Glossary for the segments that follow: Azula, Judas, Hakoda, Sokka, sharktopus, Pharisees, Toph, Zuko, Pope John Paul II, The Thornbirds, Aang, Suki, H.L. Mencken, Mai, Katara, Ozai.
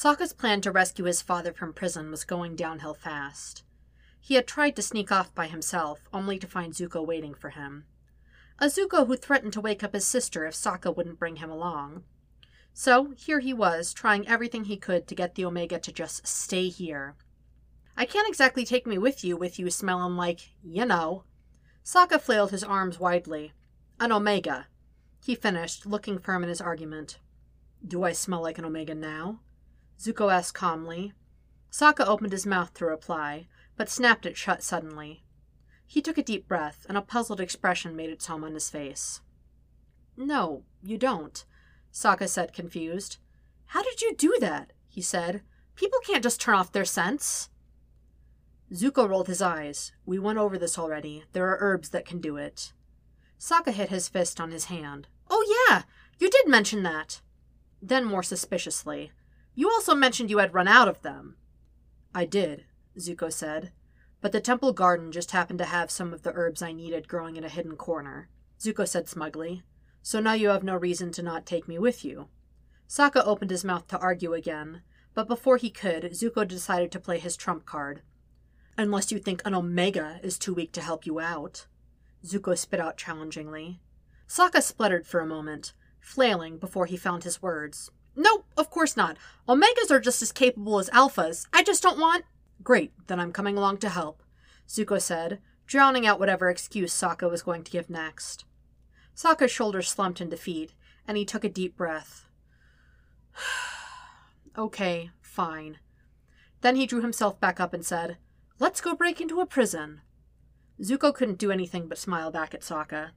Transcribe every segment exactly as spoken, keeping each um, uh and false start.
Sokka's plan to rescue his father from prison was going downhill fast. He had tried to sneak off by himself, only to find Zuko waiting for him. A Zuko who threatened to wake up his sister if Sokka wouldn't bring him along. So here he was, trying everything he could to get the Omega to just stay here. "I can't exactly take me with you, with you smelling like, you know." Sokka flailed his arms widely. "An Omega," he finished, looking firm in his argument. "Do I smell like an Omega now?" Zuko asked calmly. Sokka opened his mouth to reply, but snapped it shut suddenly. He took a deep breath, and a puzzled expression made its home on his face. "No, you don't," Sokka said, confused. "How did you do that?" he said. "People can't just turn off their scents." Zuko rolled his eyes. "We went over this already. There are herbs that can do it." Sokka hit his fist on his hand. "Oh yeah, you did mention that." Then more suspiciously, "You also mentioned you had run out of them." "I did," Zuko said. "But the temple garden just happened to have some of the herbs I needed growing in a hidden corner," Zuko said smugly. "So now you have no reason to not take me with you." Sokka opened his mouth to argue again, but before he could, Zuko decided to play his trump card. "Unless you think an Omega is too weak to help you out," Zuko spit out challengingly. Sokka spluttered for a moment, flailing before he found his words. "No, of course not. Omegas are just as capable as alphas. I just don't want—" "Great, then I'm coming along to help," Zuko said, drowning out whatever excuse Sokka was going to give next. Sokka's shoulders slumped in defeat, and he took a deep breath. "Okay, fine." Then he drew himself back up and said, "Let's go break into a prison." Zuko couldn't do anything but smile back at Sokka.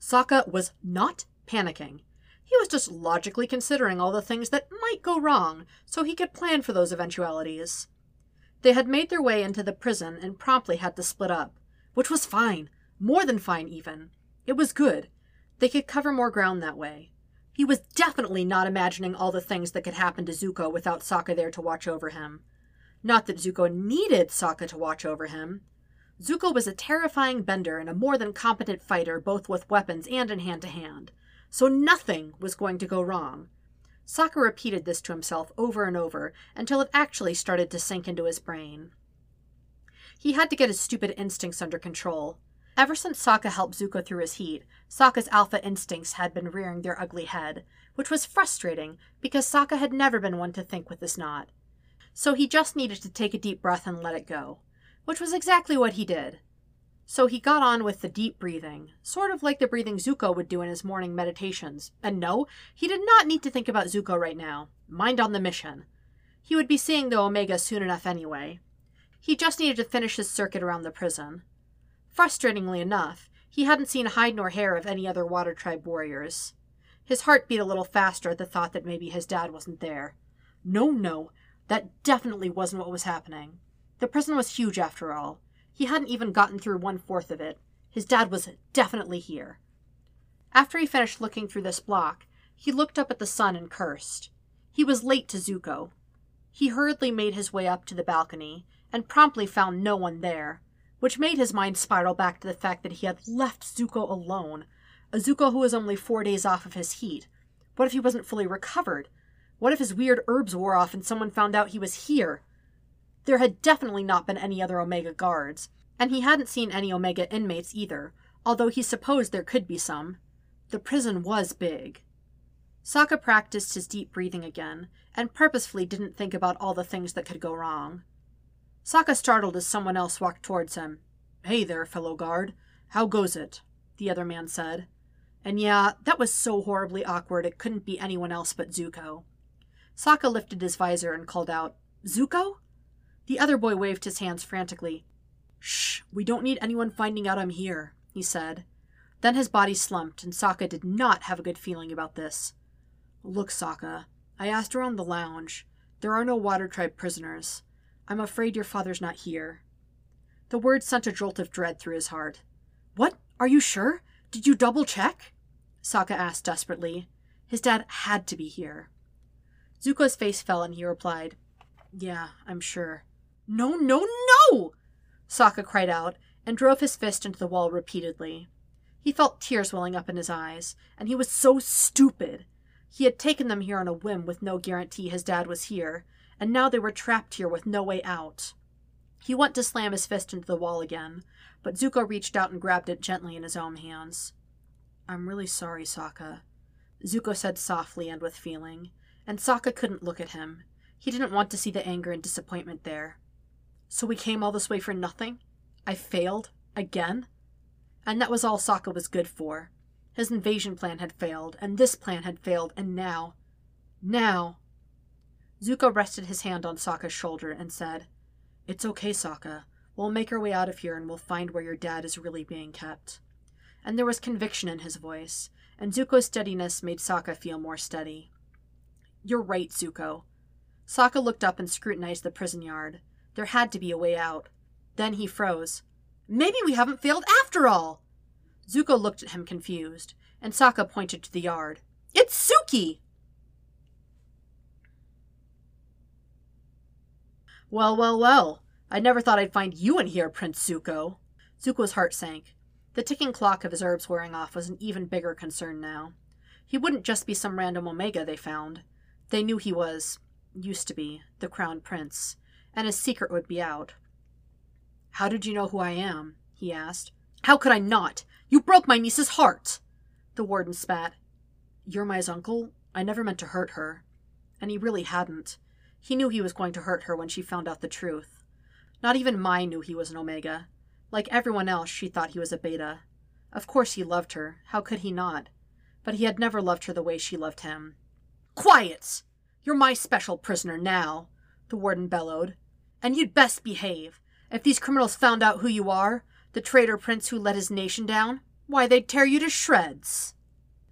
Sokka was not panicking. He was just logically considering all the things that might go wrong, so he could plan for those eventualities. They had made their way into the prison and promptly had to split up, which was fine, more than fine even. It was good. They could cover more ground that way. He was definitely not imagining all the things that could happen to Zuko without Sokka there to watch over him. Not that Zuko needed Sokka to watch over him. Zuko was a terrifying bender and a more than competent fighter, both with weapons and in hand-to-hand. So nothing was going to go wrong. Sokka repeated this to himself over and over until it actually started to sink into his brain. He had to get his stupid instincts under control. Ever since Sokka helped Zuko through his heat, Sokka's alpha instincts had been rearing their ugly head, which was frustrating because Sokka had never been one to think with this knot. So he just needed to take a deep breath and let it go, which was exactly what he did. So he got on with the deep breathing, sort of like the breathing Zuko would do in his morning meditations. And no, he did not need to think about Zuko right now. Mind on the mission. He would be seeing the Omega soon enough anyway. He just needed to finish his circuit around the prison. Frustratingly enough, he hadn't seen hide nor hair of any other Water Tribe warriors. His heart beat a little faster at the thought that maybe his dad wasn't there. No, no, that definitely wasn't what was happening. The prison was huge after all. He hadn't even gotten through one-fourth of it. His dad was definitely here. After he finished looking through this block, he looked up at the sun and cursed. He was late to Zuko. He hurriedly made his way up to the balcony, and promptly found no one there, which made his mind spiral back to the fact that he had left Zuko alone, a Zuko who was only four days off of his heat. What if he wasn't fully recovered? What if his weird herbs wore off and someone found out he was here? There had definitely not been any other Omega guards, and he hadn't seen any Omega inmates either, although he supposed there could be some. The prison was big. Sokka practiced his deep breathing again, and purposefully didn't think about all the things that could go wrong. Sokka startled as someone else walked towards him. "Hey there, fellow guard. How goes it?" the other man said. And yeah, that was so horribly awkward it couldn't be anyone else but Zuko. Sokka lifted his visor and called out, "Zuko?" The other boy waved his hands frantically. "Shh, we don't need anyone finding out I'm here," he said. Then his body slumped, and Sokka did not have a good feeling about this. "Look, Sokka, I asked around the lounge. There are no Water Tribe prisoners. I'm afraid your father's not here." The words sent a jolt of dread through his heart. "What? Are you sure? Did you double-check?" Sokka asked desperately. His dad had to be here. Zuko's face fell, and he replied, "Yeah, I'm sure." "No, no, no!" Sokka cried out, and drove his fist into the wall repeatedly. He felt tears welling up in his eyes, and he was so stupid. He had taken them here on a whim with no guarantee his dad was here, and now they were trapped here with no way out. He went to slam his fist into the wall again, but Zuko reached out and grabbed it gently in his own hands. "I'm really sorry, Sokka," Zuko said softly and with feeling, and Sokka couldn't look at him. He didn't want to see the anger and disappointment there. So we came all this way for nothing? I failed? Again? And that was all Sokka was good for. His invasion plan had failed, and this plan had failed, and now... Now... Zuko rested his hand on Sokka's shoulder and said, "It's okay, Sokka. We'll make our way out of here and we'll find where your dad is really being kept." And there was conviction in his voice, and Zuko's steadiness made Sokka feel more steady. "You're right, Zuko." Sokka looked up and scrutinized the prison yard. There had to be a way out. Then he froze. "Maybe we haven't failed after all!" Zuko looked at him confused, and Sokka pointed to the yard. "It's Suki!" "Well, well, well. I never thought I'd find you in here, Prince Zuko." Zuko's heart sank. The ticking clock of his herbs wearing off was an even bigger concern now. He wouldn't just be some random Omega they found. They knew he was, used to be, the Crown Prince, and his secret would be out. "How did you know who I am?" he asked. "How could I not? You broke my niece's heart!" The warden spat. "You're Mai's uncle? I never meant to hurt her." And he really hadn't. He knew he was going to hurt her when she found out the truth. Not even Mai knew he was an Omega. Like everyone else, she thought he was a Beta. Of course he loved her. How could he not? But he had never loved her the way she loved him. "Quiet! You're my special prisoner now," the warden bellowed. "And you'd best behave. If these criminals found out who you are, the traitor prince who let his nation down, why, they'd tear you to shreds."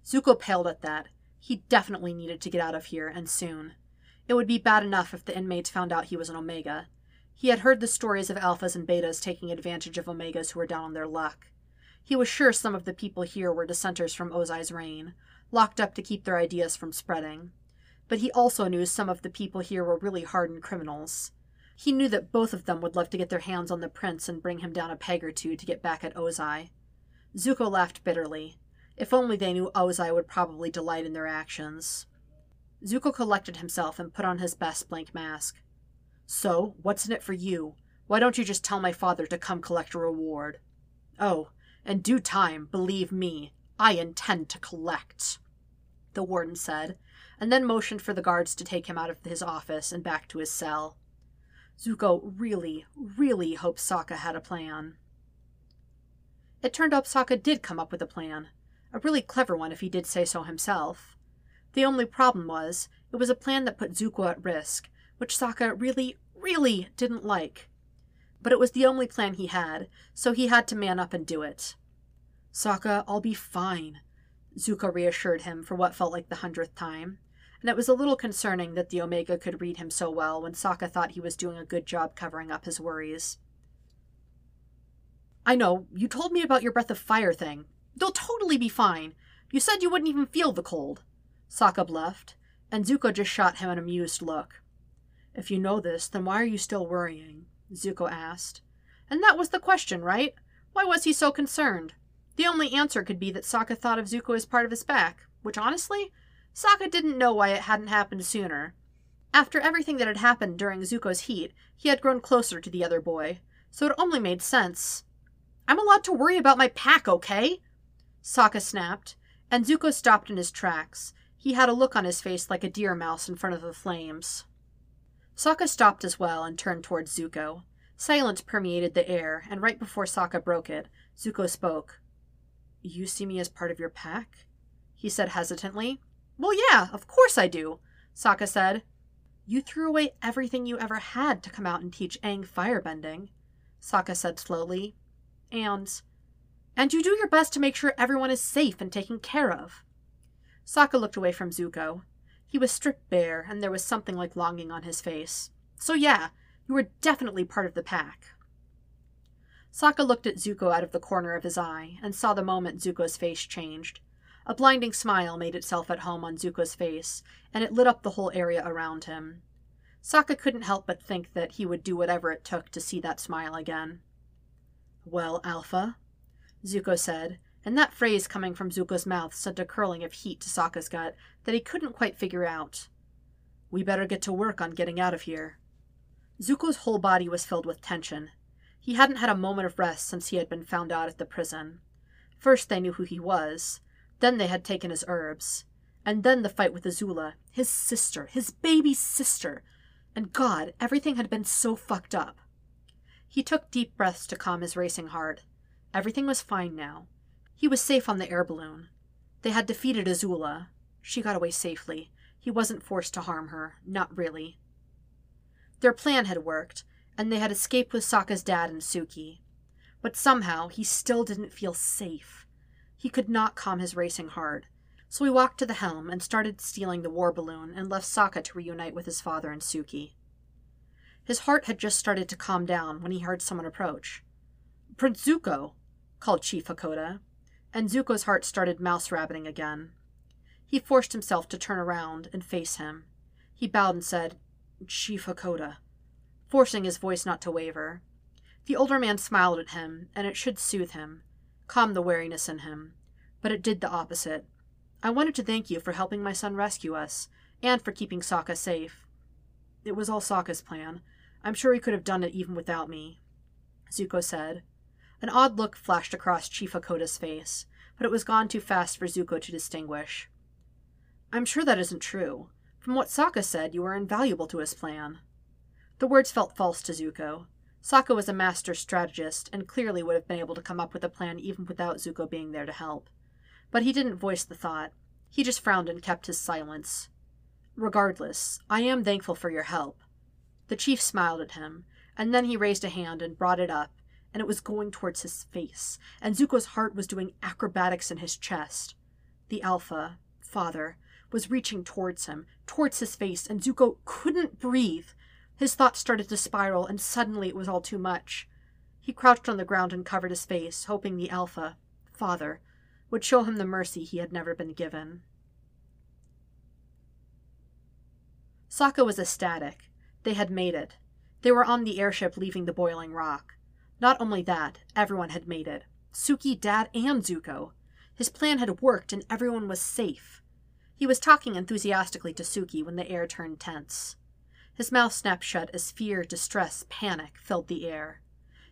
Zuko paled at that. He definitely needed to get out of here, and soon. It would be bad enough if the inmates found out he was an Omega. He had heard the stories of Alphas and Betas taking advantage of Omegas who were down on their luck. He was sure some of the people here were dissenters from Ozai's reign, locked up to keep their ideas from spreading. But he also knew some of the people here were really hardened criminals. He knew that both of them would love to get their hands on the prince and bring him down a peg or two to get back at Ozai. Zuko laughed bitterly. If only they knew Ozai would probably delight in their actions. Zuko collected himself and put on his best blank mask. "So, what's in it for you? Why don't you just tell my father to come collect a reward?" "Oh, in due time, believe me, I intend to collect," the warden said, and then motioned for the guards to take him out of his office and back to his cell. Zuko really, really hoped Sokka had a plan. It turned out Sokka did come up with a plan, a really clever one if he did say so himself. The only problem was, it was a plan that put Zuko at risk, which Sokka really, really didn't like. But it was the only plan he had, so he had to man up and do it. "Sokka, I'll be fine," Zuko reassured him for what felt like the hundredth time. And it was a little concerning that the Omega could read him so well when Sokka thought he was doing a good job covering up his worries. "I know, you told me about your breath of fire thing. You'll totally be fine. You said you wouldn't even feel the cold," Sokka bluffed, and Zuko just shot him an amused look. "If you know this, then why are you still worrying?" Zuko asked. And that was the question, right? Why was he so concerned? The only answer could be that Sokka thought of Zuko as part of his pack, which honestly... Sokka didn't know why it hadn't happened sooner. After everything that had happened during Zuko's heat, he had grown closer to the other boy, so it only made sense. "I'm allowed to worry about my pack, okay?" Sokka snapped, and Zuko stopped in his tracks. He had a look on his face like a deer mouse in front of the flames. Sokka stopped as well and turned towards Zuko. Silence permeated the air, and right before Sokka broke it, Zuko spoke. "You see me as part of your pack?" he said hesitantly. "Well, yeah, of course I do," Sokka said. "You threw away everything you ever had to come out and teach Aang firebending," Sokka said slowly. And, and you do your best to make sure everyone is safe and taken care of." Sokka looked away from Zuko. He was stripped bare, and there was something like longing on his face. "So yeah, you were definitely part of the pack." Sokka looked at Zuko out of the corner of his eye, and saw the moment Zuko's face changed. A blinding smile made itself at home on Zuko's face, and it lit up the whole area around him. Sokka couldn't help but think that he would do whatever it took to see that smile again. "Well, Alpha," Zuko said, And that phrase coming from Zuko's mouth sent a curling of heat to Sokka's gut that he couldn't quite figure out. We better get to work on getting out of here. Zuko's whole body was filled with tension. He hadn't had a moment of rest since he had been found out at the prison. First they knew who he was, then they had taken his herbs, and then the fight with Azula, his sister, his baby sister, and God, everything had been so fucked up. He took deep breaths to calm his racing heart. Everything was fine now. He was safe on the air balloon. They had defeated Azula. She got away safely. He wasn't forced to harm her, not really. Their plan had worked, and they had escaped with Sokka's dad and Suki. But somehow, he still didn't feel safe. He could not calm his racing heart. So he walked to the helm and started stealing the war balloon and left Sokka to reunite with his father and Suki. His heart had just started to calm down when he heard someone approach. "Prince Zuko," called Chief Hakoda, and Zuko's heart started mouse-rabbiting again. He forced himself to turn around and face him. He bowed and said, "Chief Hakoda," forcing his voice not to waver. The older man smiled at him, and it should soothe him, calm the wariness in him, but it did the opposite. "I wanted to thank you for helping my son rescue us, and for keeping Sokka safe. It was all Sokka's plan. I'm sure he could have done it even without me," Zuko said. An odd look flashed across Chief Hakoda's face, but it was gone too fast for Zuko to distinguish. "I'm sure that isn't true. From what Sokka said, you were invaluable to his plan." The words felt false to Zuko. Sokka was a master strategist and clearly would have been able to come up with a plan even without Zuko being there to help. But he didn't voice the thought. He just frowned and kept his silence. "Regardless, I am thankful for your help." The chief smiled at him, and then he raised a hand and brought it up, and it was going towards his face, and Zuko's heart was doing acrobatics in his chest. The Alpha, Father, was reaching towards him, towards his face, and Zuko couldn't breathe. His thoughts started to spiral, and suddenly it was all too much. He crouched on the ground and covered his face, hoping the Alpha, Father, would show him the mercy he had never been given. Sokka was ecstatic. They had made it. They were on the airship leaving the boiling rock. Not only that, everyone had made it. Suki, Dad, and Zuko. His plan had worked, and everyone was safe. He was talking enthusiastically to Suki when the air turned tense. His mouth snapped shut as fear, distress, panic filled the air.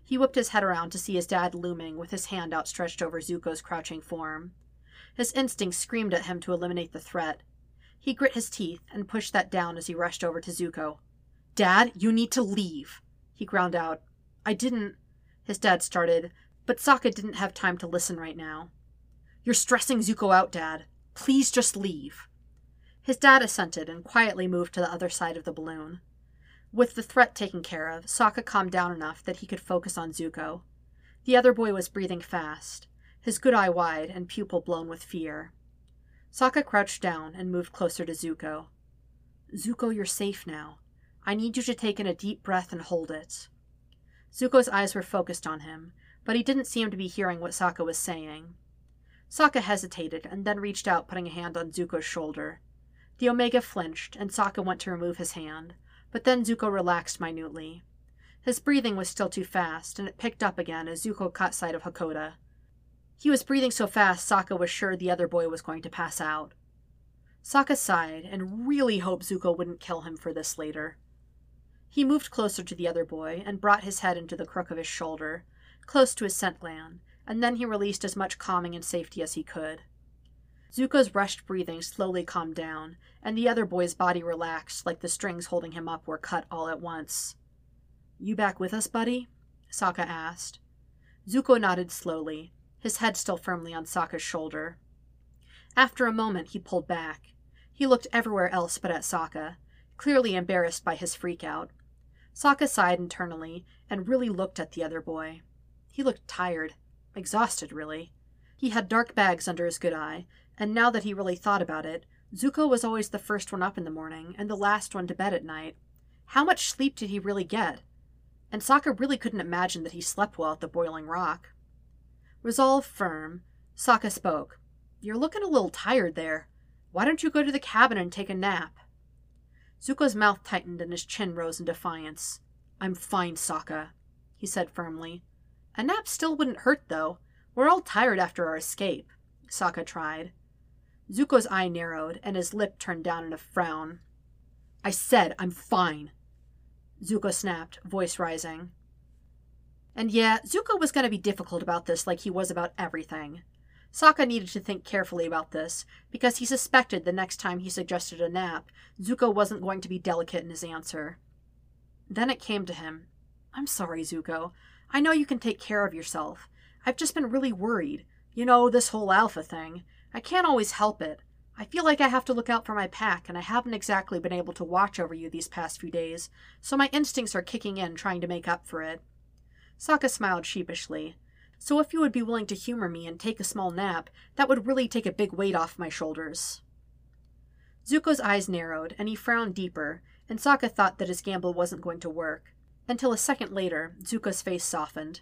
He whipped his head around to see his dad looming with his hand outstretched over Zuko's crouching form. His instinct screamed at him to eliminate the threat. He grit his teeth and pushed that down as he rushed over to Zuko. "Dad, you need to leave," he ground out. "I didn't," his dad started, but Sokka didn't have time to listen right now. "You're stressing Zuko out, Dad. Please just leave." His dad assented and quietly moved to the other side of the balloon. With the threat taken care of, Sokka calmed down enough that he could focus on Zuko. The other boy was breathing fast, his good eye wide and pupil blown with fear. Sokka crouched down and moved closer to Zuko. "Zuko, you're safe now. I need you to take in a deep breath and hold it." Zuko's eyes were focused on him, but he didn't seem to be hearing what Sokka was saying. Sokka hesitated and then reached out, putting a hand on Zuko's shoulder. The Omega flinched, and Sokka went to remove his hand, but then Zuko relaxed minutely. His breathing was still too fast, and it picked up again as Zuko caught sight of Hakoda. He was breathing so fast Sokka was sure the other boy was going to pass out. Sokka sighed and really hoped Zuko wouldn't kill him for this later. He moved closer to the other boy and brought his head into the crook of his shoulder, close to his scent gland, and then he released as much calming and safety as he could. Zuko's rushed breathing slowly calmed down, and the other boy's body relaxed like the strings holding him up were cut all at once. "You back with us, buddy?" Sokka asked. Zuko nodded slowly, his head still firmly on Sokka's shoulder. After a moment, he pulled back. He looked everywhere else but at Sokka, clearly embarrassed by his freak-out. Sokka sighed internally and really looked at the other boy. He looked tired. Exhausted, really. He had dark bags under his good eye, and now that he really thought about it, Zuko was always the first one up in the morning and the last one to bed at night. How much sleep did he really get? And Sokka really couldn't imagine that he slept well at the boiling rock. Resolve firm, Sokka spoke. "You're looking a little tired there. Why don't you go to the cabin and take a nap?" Zuko's mouth tightened and his chin rose in defiance. "I'm fine, Sokka," he said firmly. "A nap still wouldn't hurt, though. We're all tired after our escape, Sokka tried. Zuko's eye narrowed and his lip turned down in a frown. I said I'm fine, Zuko snapped, voice rising. And yeah, Zuko was going to be difficult about this like he was about everything. Sokka needed to think carefully about this, because he suspected the next time he suggested a nap, Zuko wasn't going to be delicate in his answer. Then it came to him. I'm sorry, Zuko. I know you can take care of yourself. I've just been really worried. You know, this whole alpha thing. I can't always help it. I feel like I have to look out for my pack, and I haven't exactly been able to watch over you these past few days, so my instincts are kicking in trying to make up for it. Sokka smiled sheepishly. So if you would be willing to humor me and take a small nap, that would really take a big weight off my shoulders. Zuko's eyes narrowed, and he frowned deeper, and Sokka thought that his gamble wasn't going to work. Until a second later, Zuko's face softened.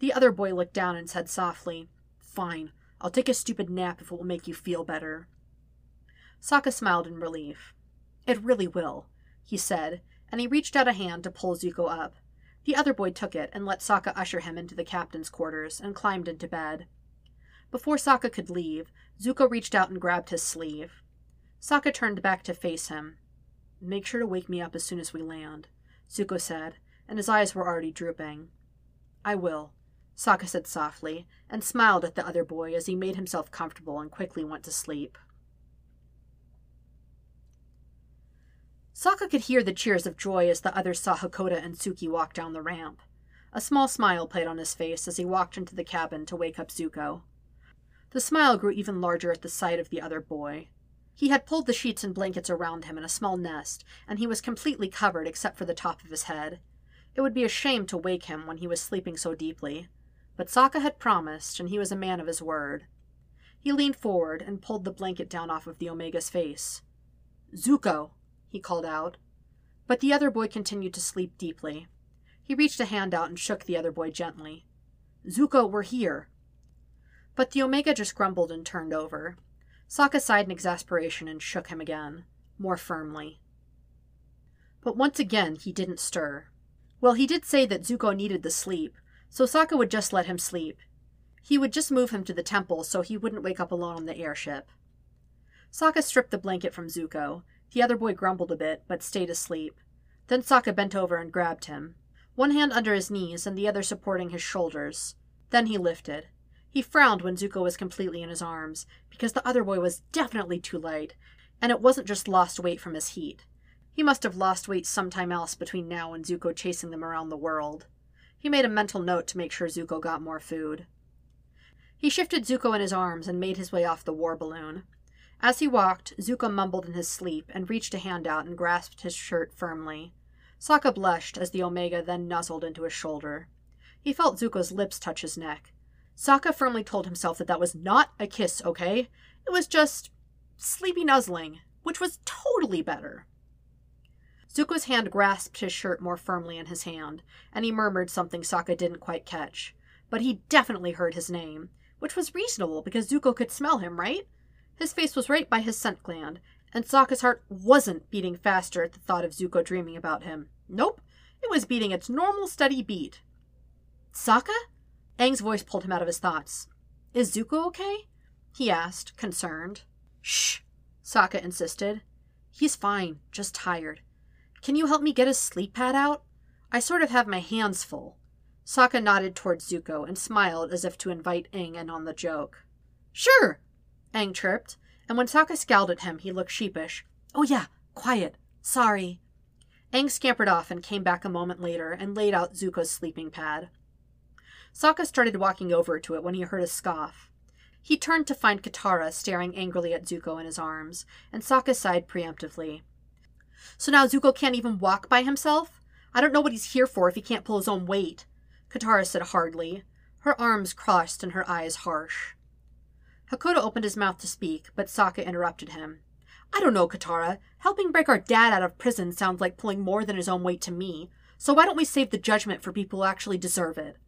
The other boy looked down and said softly, Fine, I'll take a stupid nap if it will make you feel better. Sokka smiled in relief. It really will, he said, and he reached out a hand to pull Zuko up. The other boy took it and let Sokka usher him into the captain's quarters and climbed into bed. Before Sokka could leave, Zuko reached out and grabbed his sleeve. Sokka turned back to face him. Make sure to wake me up as soon as we land, Zuko said, and his eyes were already drooping. I will, Sokka said softly, and smiled at the other boy as he made himself comfortable and quickly went to sleep. Sokka could hear the cheers of joy as the others saw Hakoda and Suki walk down the ramp. A small smile played on his face as he walked into the cabin to wake up Zuko. The smile grew even larger at the sight of the other boy. He had pulled the sheets and blankets around him in a small nest, and he was completely covered except for the top of his head. It would be a shame to wake him when he was sleeping so deeply. But Sokka had promised, and he was a man of his word. He leaned forward and pulled the blanket down off of the Omega's face. "Zuko!" he called out. But the other boy continued to sleep deeply. He reached a hand out and shook the other boy gently. Zuko, we're here. But the Omega just grumbled and turned over. Sokka sighed in exasperation and shook him again, more firmly. But once again, he didn't stir. Well, he did say that Zuko needed the sleep, so Sokka would just let him sleep. He would just move him to the temple so he wouldn't wake up alone on the airship. Sokka stripped the blanket from Zuko. The other boy grumbled a bit, but stayed asleep. Then Sokka bent over and grabbed him, one hand under his knees and the other supporting his shoulders. Then he lifted. He frowned when Zuko was completely in his arms, because the other boy was definitely too light, and it wasn't just lost weight from his heat. He must have lost weight sometime else between now and Zuko chasing them around the world. He made a mental note to make sure Zuko got more food. He shifted Zuko in his arms and made his way off the war balloon. As he walked, Zuko mumbled in his sleep and reached a hand out and grasped his shirt firmly. Sokka blushed as the Omega then nuzzled into his shoulder. He felt Zuko's lips touch his neck. Sokka firmly told himself that that was not a kiss, okay? It was just sleepy nuzzling, which was totally better. Zuko's hand grasped his shirt more firmly in his hand, and he murmured something Sokka didn't quite catch. But he definitely heard his name, which was reasonable because Zuko could smell him, right? His face was right by his scent gland, and Sokka's heart wasn't beating faster at the thought of Zuko dreaming about him. Nope, it was beating its normal steady beat. Sokka? Aang's voice pulled him out of his thoughts. Is Zuko okay? He asked, concerned. Shh, Sokka insisted. He's fine, just tired. Can you help me get his sleep pad out? I sort of have my hands full. Sokka nodded towards Zuko and smiled as if to invite Aang in on the joke. Sure! Aang chirped, and when Sokka scowled at him, he looked sheepish. Oh yeah, quiet. Sorry. Aang scampered off and came back a moment later and laid out Zuko's sleeping pad. Sokka started walking over to it when he heard a scoff. He turned to find Katara staring angrily at Zuko in his arms, and Sokka sighed preemptively. So now Zuko can't even walk by himself? I don't know what he's here for if he can't pull his own weight, Katara said hardly, her arms crossed and her eyes harsh. Hakoda opened his mouth to speak, but Sokka interrupted him. I don't know, Katara. Helping break our dad out of prison sounds like pulling more than his own weight to me, so why don't we save the judgment for people who actually deserve it?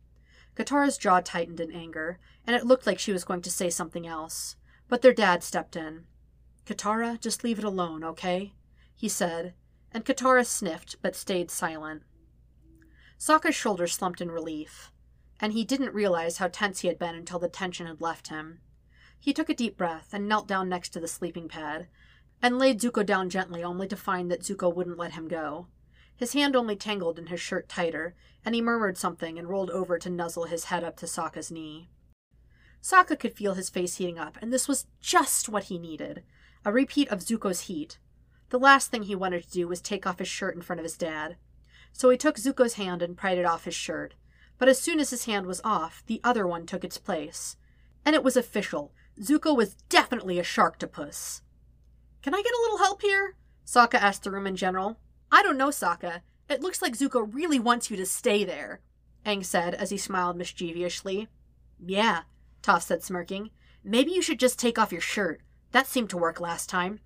Katara's jaw tightened in anger, and it looked like she was going to say something else. But their dad stepped in. Katara, just leave it alone, okay? He said, and Katara sniffed, but stayed silent. Sokka's shoulders slumped in relief. and he didn't realize how tense he had been until the tension had left him. He took a deep breath and knelt down next to the sleeping pad, and laid Zuko down gently, only to find that Zuko wouldn't let him go. His hand only tangled in his shirt tighter, and he murmured something and rolled over to nuzzle his head up to Sokka's knee. Sokka could feel his face heating up, and this was just what he needed, a repeat of Zuko's heat. The last thing he wanted to do was take off his shirt in front of his dad. So he took Zuko's hand and pried it off his shirt, but as soon as his hand was off, the other one took its place. And it was official. Zuko was definitely a sharktopus. "Can I get a little help here?" Sokka asked the room in general. "I don't know, Sokka. It looks like Zuko really wants you to stay there," Aang said as he smiled mischievously. "Yeah," Toph said, smirking. "Maybe you should just take off your shirt. That seemed to work last time."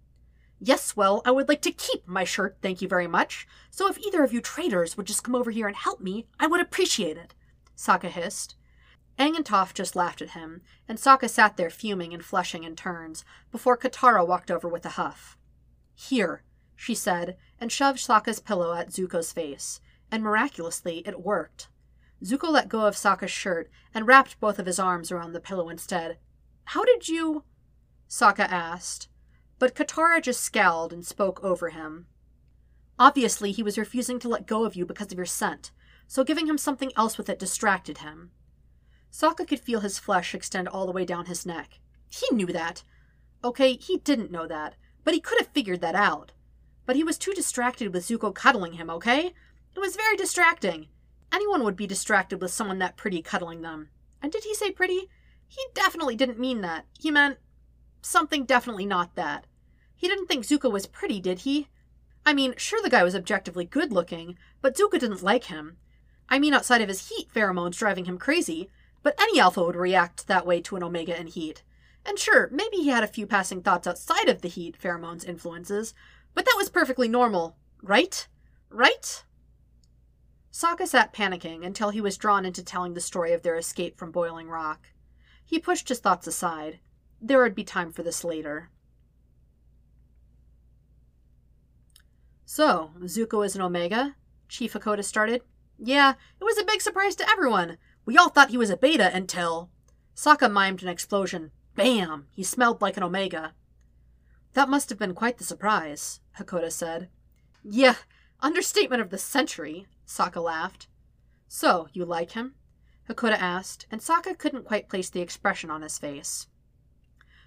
"Yes, well, I would like to keep my shirt, thank you very much. So if either of you traitors would just come over here and help me, I would appreciate it," Sokka hissed. Aang and Toph just laughed at him, and Sokka sat there fuming and flushing in turns, before Katara walked over with a huff. "Here," she said, and shoved Sokka's pillow at Zuko's face, and miraculously it worked. Zuko let go of Sokka's shirt and wrapped both of his arms around the pillow instead. "How did you?" Sokka asked, but Katara just scowled and spoke over him. "Obviously he was refusing to let go of you because of your scent, so giving him something else with it distracted him." Sokka could feel his flesh extend all the way down his neck. He knew that. Okay, he didn't know that, but he could have figured that out. But he was too distracted with Zuko cuddling him, okay? It was very distracting. Anyone would be distracted with someone that pretty cuddling them. And did he say pretty? He definitely didn't mean that. He meant something definitely not that. He didn't think Zuko was pretty, did he? I mean, sure the guy was objectively good-looking, but Zuko didn't like him. I mean, outside of his heat pheromones driving him crazy, but any alpha would react that way to an omega in heat. And sure, maybe he had a few passing thoughts outside of the heat pheromones influences, but that was perfectly normal, right? Right? Sokka sat panicking until he was drawn into telling the story of their escape from Boiling Rock. He pushed his thoughts aside. There would be time for this later. "So, Zuko is an omega?" Chief Hakoda started. "Yeah, it was a big surprise to everyone. We all thought he was a beta until..." Sokka mimed an explosion. "Bam! He smelled like an omega." "That must have been quite the surprise," Hakoda said. "Yeah, understatement of the century," Sokka laughed. "So, you like him?" Hakoda asked, and Sokka couldn't quite place the expression on his face.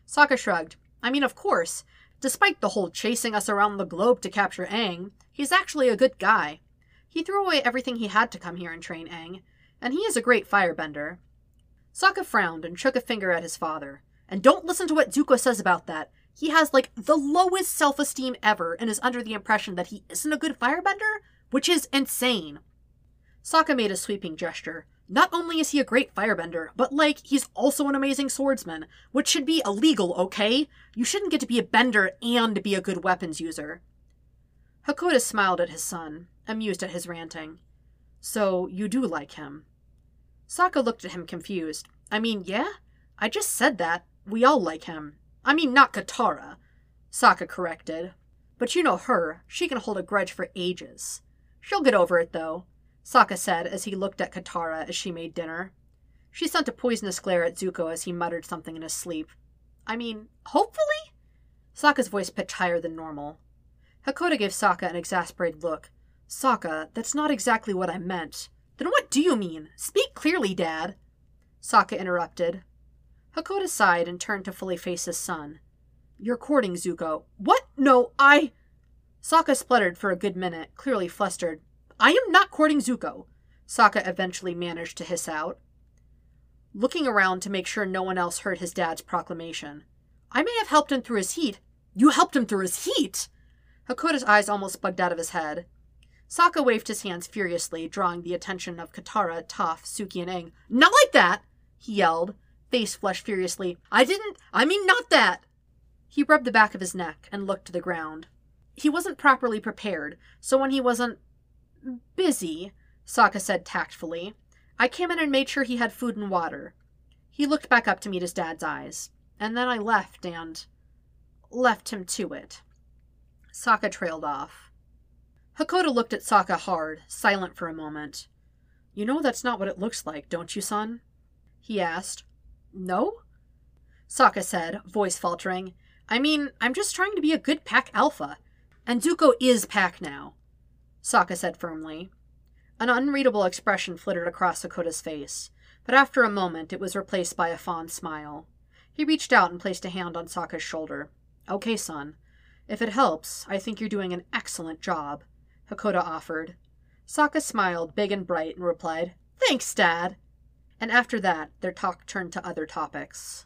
Sokka shrugged. "I mean, of course. Despite the whole chasing us around the globe to capture Aang, he's actually a good guy. He threw away everything he had to come here and train Aang. And he is a great firebender." Sokka frowned and shook a finger at his father. "And don't listen to what Zuko says about that. He has, like, the lowest self-esteem ever and is under the impression that he isn't a good firebender, which is insane." Sokka made a sweeping gesture. "Not only is he a great firebender, but, like, he's also an amazing swordsman, which should be illegal, okay? You shouldn't get to be a bender and be a good weapons user." Hakoda smiled at his son, amused at his ranting. "So, you do like him?" Sokka looked at him confused. "I mean, yeah? I just said that. We all like him. I mean, not Katara," Sokka corrected. "But you know her. She can hold a grudge for ages." "She'll get over it, though," Sokka said as he looked at Katara as she made dinner. She sent a poisonous glare at Zuko as he muttered something in his sleep. "I mean, hopefully?" Sokka's voice pitched higher than normal. Hakoda gave Sokka an exasperated look. "Sokka, that's not exactly what I meant." "Then what do you mean? Speak clearly, Dad," Sokka interrupted. Hakoda sighed and turned to fully face his son. "You're courting Zuko." "What? No, I..." Sokka spluttered for a good minute, clearly flustered. "I am not courting Zuko," Sokka eventually managed to hiss out, looking around to make sure no one else heard his dad's proclamation. "I may have helped him through his heat." "You helped him through his heat?" Hakoda's eyes almost bugged out of his head. Sokka waved his hands furiously, drawing the attention of Katara, Toph, Suki, and Aang. "Not like that!" he yelled, face flushed furiously. "I didn't... I mean, not that!" He rubbed the back of his neck and looked to the ground. He wasn't properly prepared, so when he wasn't... busy, Sokka said tactfully, "I came in and made sure he had food and water." He looked back up to meet his dad's eyes. "And then I left and... left him to it." Sokka trailed off. Hakoda looked at Sokka hard, silent for a moment. You know that's not what it looks like, don't you, son? He asked. No? Sokka said, voice faltering. I mean, I'm just trying to be a good pack alpha. And Zuko is pack now, Sokka said firmly. An unreadable expression flitted across Hakoda's face, but after a moment it was replaced by a fond smile. He reached out and placed a hand on Sokka's shoulder. Okay, son. If it helps, I think you're doing an excellent job, Hakoda offered. Sokka smiled big and bright and replied, Thanks, Dad! And after that, their talk turned to other topics.